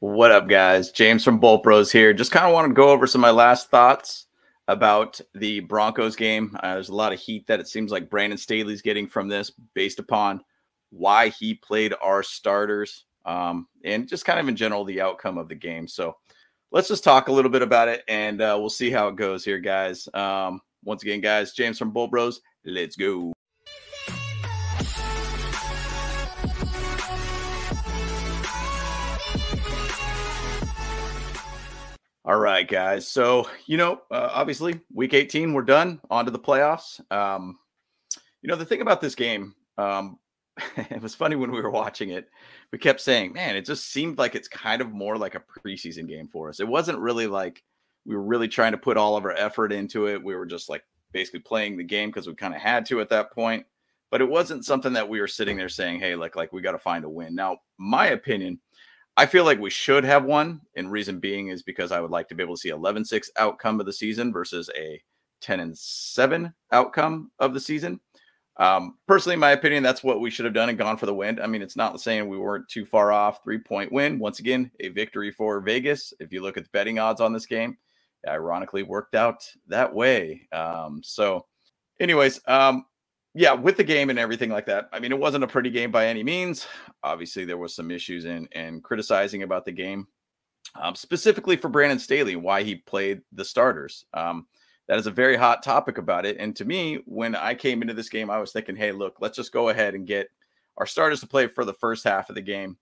What up, guys? James from Bolt Bros here. Just kind of wanted to go over some of my last thoughts about the Broncos game. There's a lot of heat that it seems like Brandon Staley's getting from this based upon why he played our starters and just kind of in general the outcome of the game. So let's just talk a little bit about it, and we'll see how it goes here, guys. Once again, guys, James from Bolt Bros. Let's go. All right, guys. So, obviously week 18, we're done. On to the playoffs. The thing about this game, it was funny when we were watching it, we kept saying, man, it just seemed like it's kind of more like a preseason game for us. It wasn't really like we were really trying to put all of our effort into it. We were just like basically playing the game because we kind of had to at that point, but it wasn't something that we were sitting there saying, hey, like we got to find a win. Now, my opinion, I feel like we should have won, and reason being is because I would like to be able to see 11-6 outcome of the season versus a 10-7 outcome of the season. Personally, in my opinion, that's what we should have done and gone for the win. I mean, it's not saying we weren't too far off. 3-point win. Once again, a victory for Vegas. If you look at the betting odds on this game, it ironically worked out that way. Yeah, with the game and everything like that, I mean, it wasn't a pretty game by any means. Obviously, there was some issues in criticizing about the game, specifically for Brandon Staley, why he played the starters. That is a very hot topic about it. And to me, when I came into this game, I was thinking, hey, look, let's just go ahead and get our starters to play for the first half of the game,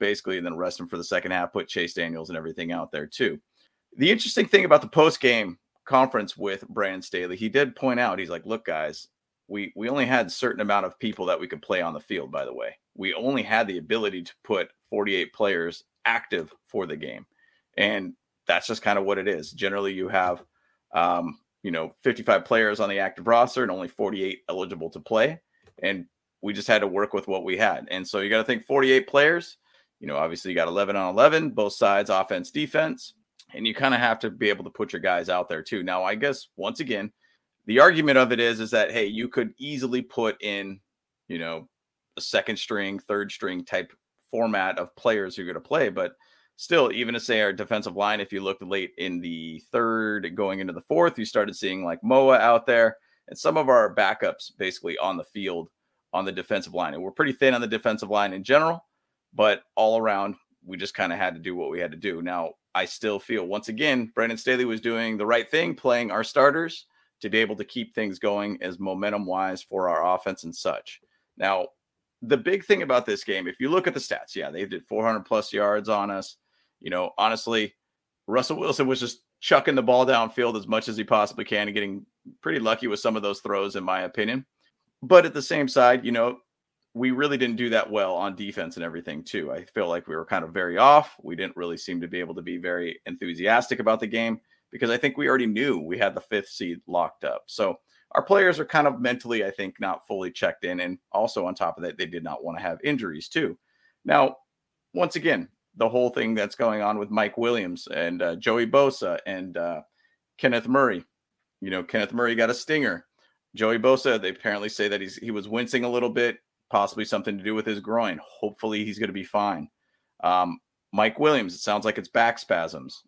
basically, and then rest them for the second half, put Chase Daniels and everything out there too. The interesting thing about the post-game conference with Brandon Staley, he did point out, he's like, look, guys, we only had a certain amount of people that we could play on the field, by the way. We only had the ability to put 48 players active for the game. And that's just kind of what it is. Generally, you have, 55 players on the active roster and only 48 eligible to play. And we just had to work with what we had. And so you got to think 48 players, obviously you got 11 on 11, both sides, offense, defense. And you kind of have to be able to put your guys out there too. Now, I guess, once again, the argument of it is that, hey, you could easily put in, a second string, third string type format of players who are going to play. But still, even to say our defensive line, if you looked late in the third going into the fourth, you started seeing like Moa out there and some of our backups basically on the field on the defensive line. And we're pretty thin on the defensive line in general, but all around, we just kind of had to do what we had to do. Now, I still feel, once again, Brandon Staley was doing the right thing, playing our starters, to be able to keep things going as momentum-wise for our offense and such. Now, the big thing about this game, if you look at the stats, yeah, they did 400-plus yards on us. Honestly, Russell Wilson was just chucking the ball downfield as much as he possibly can and getting pretty lucky with some of those throws, in my opinion. But at the same side, we really didn't do that well on defense and everything, too. I feel like we were kind of very off. We didn't really seem to be able to be very enthusiastic about the game, because I think we already knew we had the 5th seed locked up. So our players are kind of mentally, I think, not fully checked in. And also on top of that, they did not want to have injuries too. Now, once again, the whole thing that's going on with Mike Williams and Joey Bosa and Kenneth Murray, Kenneth Murray got a stinger. Joey Bosa, they apparently say that he was wincing a little bit, possibly something to do with his groin. Hopefully he's going to be fine. Mike Williams, it sounds like it's back spasms.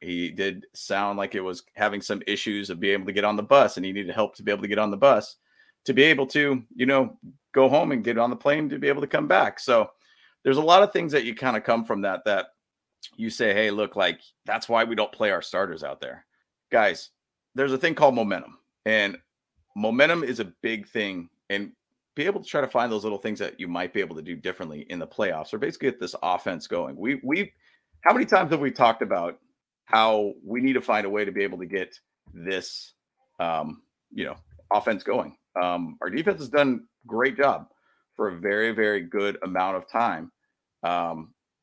He did sound like it was having some issues of being able to get on the bus, and he needed help to be able to get on the bus to be able to, go home and get on the plane to be able to come back. So there's a lot of things that you kind of come from that you say, hey, look, like that's why we don't play our starters out there. Guys, there's a thing called momentum, and momentum is a big thing, and be able to try to find those little things that you might be able to do differently in the playoffs or basically get this offense going. How many times have we talked about how we need to find a way to be able to get this, offense going. Our defense has done a great job for a very, very good amount of time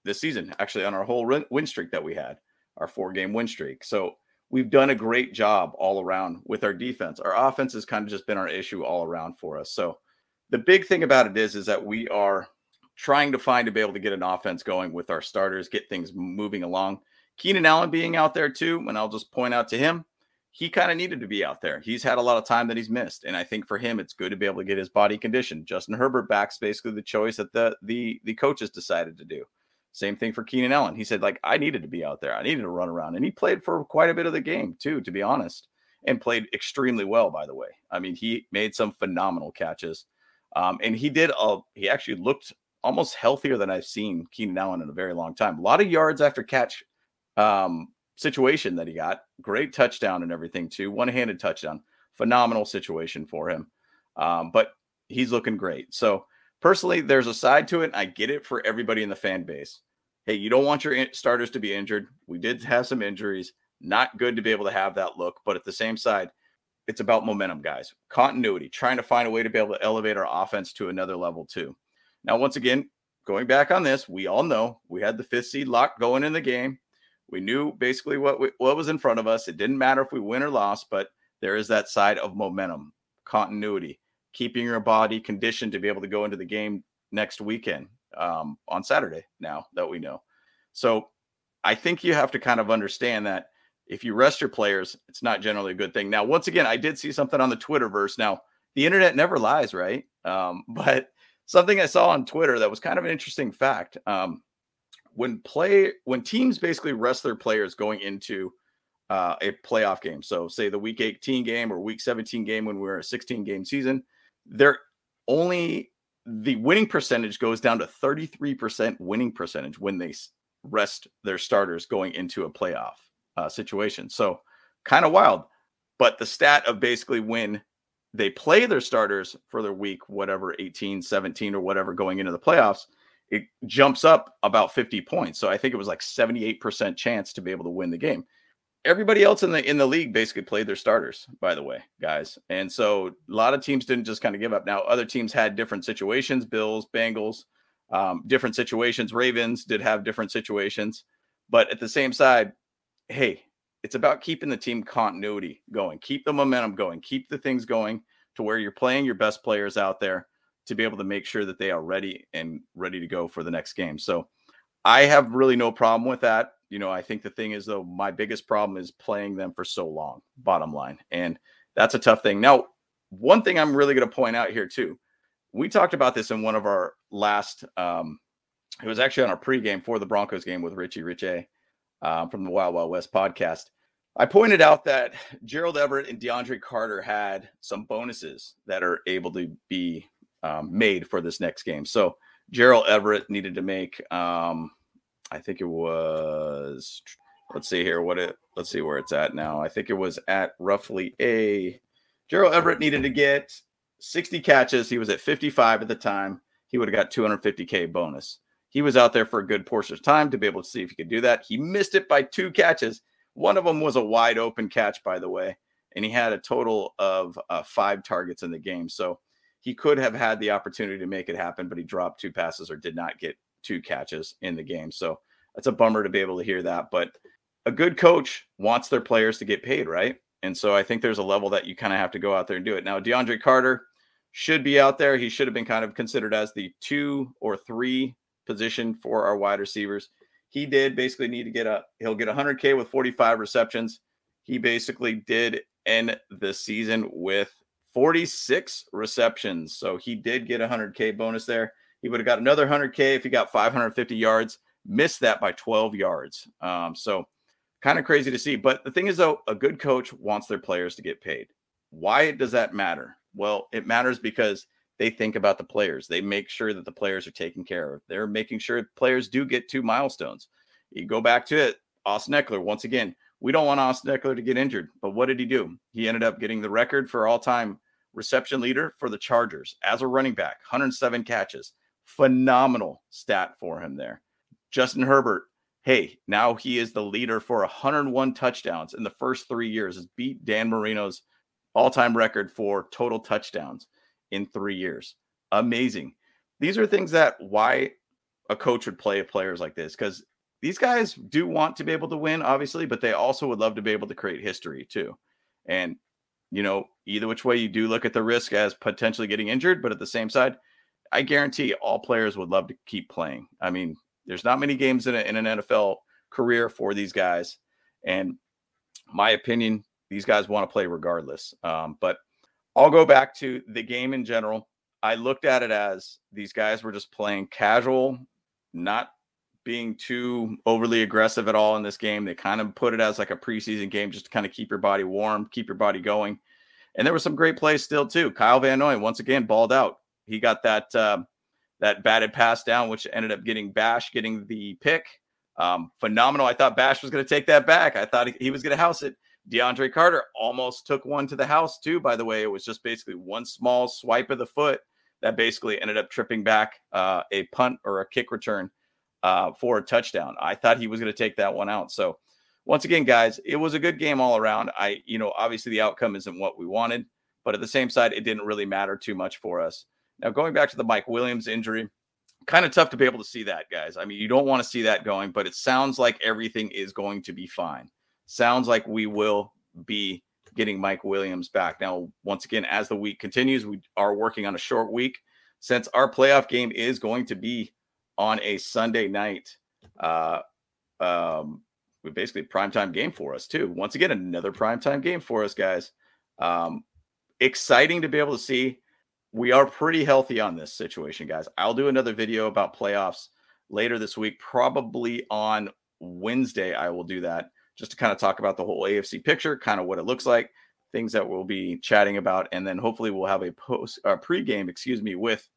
this season, actually on our whole win streak that we had, our 4-game win streak. So we've done a great job all around with our defense. Our offense has kind of just been our issue all around for us. So the big thing about it is that we are trying to find to be able to get an offense going with our starters, get things moving along. Keenan Allen being out there too, and I'll just point out to him, he kind of needed to be out there. He's had a lot of time that he's missed, and I think for him, it's good to be able to get his body conditioned. Justin Herbert back's basically the choice that the coaches decided to do. Same thing for Keenan Allen. He said, like, I needed to be out there. I needed to run around. And he played for quite a bit of the game, too, to be honest, and played extremely well, by the way. I mean, he made some phenomenal catches. And he did, he actually looked almost healthier than I've seen Keenan Allen in a very long time. A lot of yards after catch situation that he got. Great touchdown and everything, too. One-handed touchdown. Phenomenal situation for him. But he's looking great. So, personally, there's a side to it. I get it for everybody in the fan base. Hey, you don't want your starters to be injured. We did have some injuries. Not good to be able to have that look. But at the same side, it's about momentum, guys. Continuity, trying to find a way to be able to elevate our offense to another level too. Now, once again, going back on this, we all know we had the 5th seed lock going in the game. We knew basically what was in front of us. It didn't matter if we win or lost, but there is that side of momentum, continuity. Keeping your body conditioned to be able to go into the game next weekend on Saturday now that we know. So I think you have to kind of understand that if you rest your players, it's not generally a good thing. Now, once again, I did see something on the Twitterverse. Now, the internet never lies, right? But something I saw on Twitter that was kind of an interesting fact. When teams basically rest their players going into a playoff game, so say the week 18 game or week 17 game when we were a 16-game season, they're only the winning percentage goes down to 33% winning percentage when they rest their starters going into a playoff situation. So kind of wild, but the stat of basically when they play their starters for their week, whatever, 18, 17 or whatever going into the playoffs, it jumps up about 50 points. So I think it was like 78% chance to be able to win the game. Everybody else in the league basically played their starters, by the way, guys. And so a lot of teams didn't just kind of give up. Now, other teams had different situations, Bills, Bengals, different situations. Ravens did have different situations. But at the same side, hey, it's about keeping the team continuity going. Keep the momentum going. Keep the things going to where you're playing your best players out there to be able to make sure that they are ready and ready to go for the next game. So I have really no problem with that. You know, I think the thing is, though, my biggest problem is playing them for so long, bottom line. And that's a tough thing. Now, one thing I'm really going to point out here, too. We talked about this in one of our last, it was actually on our pregame for the Broncos game with Richie from the Wild Wild West podcast. I pointed out that Gerald Everett and DeAndre Carter had some bonuses that are able to be made for this next game. So Gerald Everett needed to make... I think it was, let's see here, let's see where it's at now. I think it was at roughly Gerald Everett needed to get 60 catches. He was at 55 at the time. He would have got $250K bonus. He was out there for a good portion of time to be able to see if he could do that. He missed it by 2 catches. One of them was a wide open catch, by the way, and he had a total of 5 targets in the game. So he could have had the opportunity to make it happen, but he dropped 2 passes or did not get 2 catches in the game. So that's a bummer to be able to hear that, but a good coach wants their players to get paid, right? And so I think there's a level that you kind of have to go out there and do it. Now, DeAndre Carter should be out there. He should have been kind of considered as the 2 or 3 position for our wide receivers. He did basically need to he'll get $100K with 45 receptions. He basically did end the season with 46 receptions. So he did get $100K bonus there. He would have got another $100K if he got 550 yards, missed that by 12 yards. So kind of crazy to see. But the thing is, though, a good coach wants their players to get paid. Why does that matter? Well, it matters because they think about the players. They make sure that the players are taken care of. They're making sure players do get to milestones. You go back to it, Austin Ekeler. Once again, we don't want Austin Ekeler to get injured. But what did he do? He ended up getting the record for all-time reception leader for the Chargers as a running back, 107 catches. Phenomenal stat for him there. Justin Herbert, hey, now he is the leader for 101 touchdowns in the first 3 years. Has beat Dan Marino's all-time record for total touchdowns in 3 years. Amazing. These are things that why a coach would play players like this, because these guys do want to be able to win, obviously, but they also would love to be able to create history too. And, you know, either which way you do look at the risk as potentially getting injured, but at the same side, I guarantee all players would love to keep playing. I mean, there's not many games in an NFL career for these guys. And my opinion, these guys want to play regardless. But I'll go back to the game in general. I looked at it as these guys were just playing casual, not being too overly aggressive at all in this game. They kind of put it as like a preseason game just to kind of keep your body warm, keep your body going. And there were some great plays still too. Kyle Van Noy, once again, balled out. He got that that batted pass down, which ended up getting Bash getting the pick. Phenomenal. I thought Bash was going to take that back. I thought he was going to house it. DeAndre Carter almost took one to the house too, by the way. It was just basically one small swipe of the foot that basically ended up tripping back a punt or a kick return for a touchdown. I thought he was going to take that one out. So once again, guys, it was a good game all around. Obviously the outcome isn't what we wanted, but at the same side, it didn't really matter too much for us. Now, going back to the Mike Williams injury, kind of tough to be able to see that, guys. I mean, you don't want to see that going, but it sounds like everything is going to be fine. Sounds like we will be getting Mike Williams back. Now, once again, as the week continues, we are working on a short week since our playoff game is going to be on a Sunday night. We basically primetime game for us too. Once again, another primetime game for us, guys. Exciting to be able to see. We are pretty healthy on this situation, guys. I'll do another video about playoffs later this week, probably on Wednesday. I will do that. Just to kind of talk about the whole AFC picture, kind of what it looks like, things that we'll be chatting about. And then hopefully we'll have a pregame, with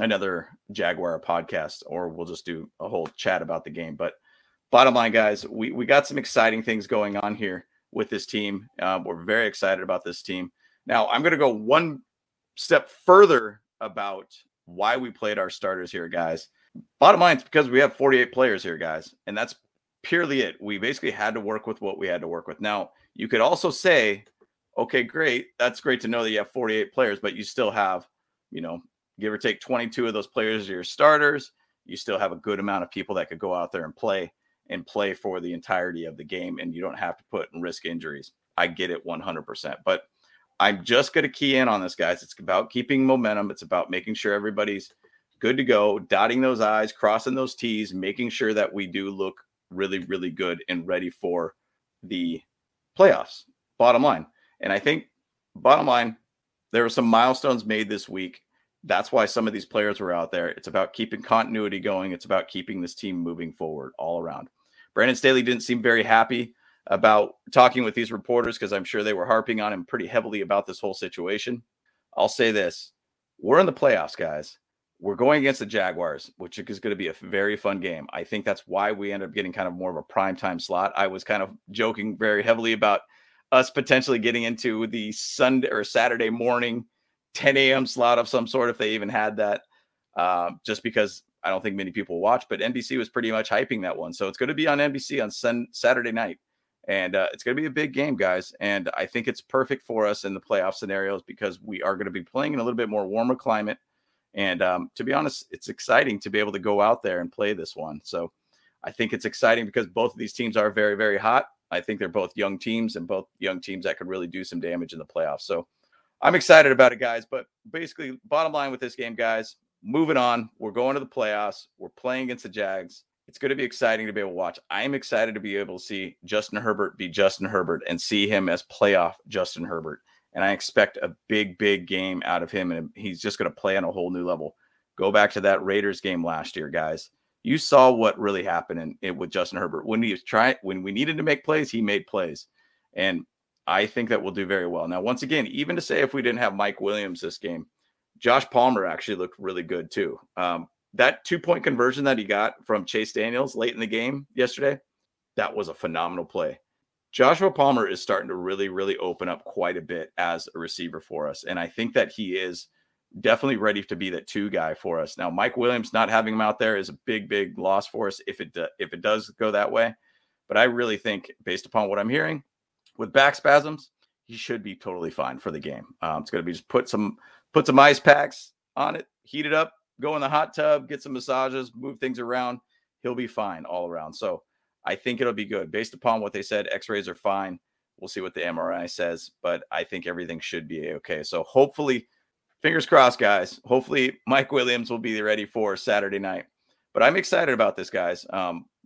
another Jaguar podcast, or we'll just do a whole chat about the game. But bottom line, guys, we got some exciting things going on here with this team. We're very excited about this team. Now I'm going to go one step further about why we played our starters here, guys. Bottom line, it's because we have 48 players here, guys. And that's purely it. We basically had to work with what we had to work with. Now, you could also say, okay, great. That's great to know that you have 48 players, but you still have, give or take 22 of those players are your starters. You still have a good amount of people that could go out there and play for the entirety of the game, and you don't have to put and risk injuries. I get it 100%. But I'm just going to key in on this, guys. It's about keeping momentum. It's about making sure everybody's good to go, dotting those I's, crossing those T's, making sure that we do look really, really good and ready for the playoffs, bottom line. And I think, bottom line, there were some milestones made this week. That's why some of these players were out there. It's about keeping continuity going. It's about keeping this team moving forward all around. Brandon Staley didn't seem very happy about talking with these reporters because I'm sure they were harping on him pretty heavily about this whole situation. I'll say this. We're in the playoffs, guys. We're going against the Jaguars, which is going to be a very fun game. I think that's why we end up getting kind of more of a primetime slot. I was kind of joking very heavily about us potentially getting into the Sunday or Saturday morning 10 a.m. slot of some sort, if they even had that, just because I don't think many people watch. But NBC was pretty much hyping that one. So it's going to be on NBC on Saturday night. And it's going to be a big game, guys. And I think it's perfect for us in the playoff scenarios because we are going to be playing in a little bit more warmer climate. And to be honest, it's exciting to be able to go out there and play this one. So I think it's exciting because both of these teams are very, very hot. I think they're both young teams and both young teams that could really do some damage in the playoffs. So I'm excited about it, guys. But basically, bottom line with this game, guys, moving on. We're going to the playoffs. We're playing against the Jags. It's going to be exciting to be able to watch. I'm excited to be able to see Justin Herbert be Justin Herbert and see him as playoff Justin Herbert. And I expect a big, big game out of him. And he's just going to play on a whole new level. Go back to that Raiders game last year, guys. You saw what really happened with Justin Herbert. When we needed to make plays, he made plays. And I think that we'll do very well. Now, once again, even to say if we didn't have Mike Williams this game, Josh Palmer actually looked really good too. That 2-point conversion that he got from Chase Daniels late in the game yesterday, that was a phenomenal play. Joshua Palmer is starting to really, really open up quite a bit as a receiver for us. And I think that he is definitely ready to be that two guy for us. Now, Mike Williams not having him out there is a big, big loss for us if it does go that way. But I really think, based upon what I'm hearing, with back spasms, he should be totally fine for the game. It's going to be just put some ice packs on it, heat it up, go in the hot tub, get some massages, move things around. He'll be fine all around. So I think it'll be good. Based upon what they said, x-rays are fine. We'll see what the MRI says, but I think everything should be okay. So hopefully, fingers crossed, guys. Hopefully, Mike Williams will be ready for Saturday night. But I'm excited about this, guys.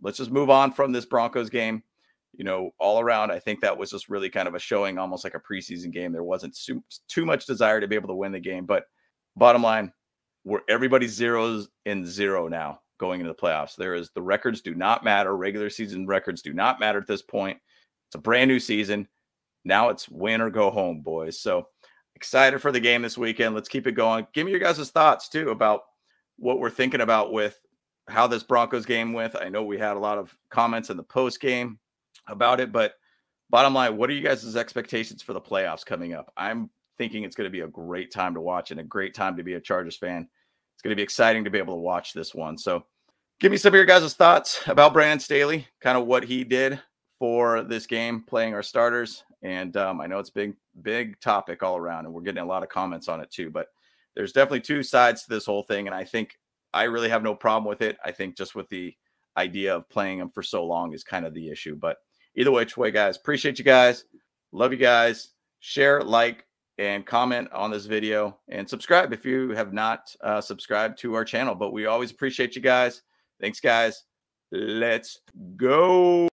Let's just move on from this Broncos game. All around, I think that was just really kind of a showing, almost like a preseason game. There wasn't too much desire to be able to win the game. But bottom line, everybody's 0-0 now. going into the playoffs. There is the records do not matter. Regular season records do not matter at this point. It's a brand new season. Now it's win or go home, boys. So excited for the game this weekend. Let's keep it going. Give me your guys' thoughts too about what we're thinking about with how this Broncos game went. I know we had a lot of comments in the post game about it, but bottom line, what are you guys' expectations for the playoffs coming up? I'm thinking it's going to be a great time to watch and a great time to be a Chargers fan. It's going to be exciting to be able to watch this one. So give me some of your guys' thoughts about Brandon Staley, kind of what he did for this game, playing our starters. And I know it's big topic all around, and we're getting a lot of comments on it too, but there's definitely two sides to this whole thing. And I think I really have no problem with it. I think just with the idea of playing him for so long is kind of the issue, but either way, guys, appreciate you guys. Love you guys. Share, like, and comment on this video and subscribe if you have not subscribed to our channel, but we always appreciate you guys. Thanks, guys. Let's go.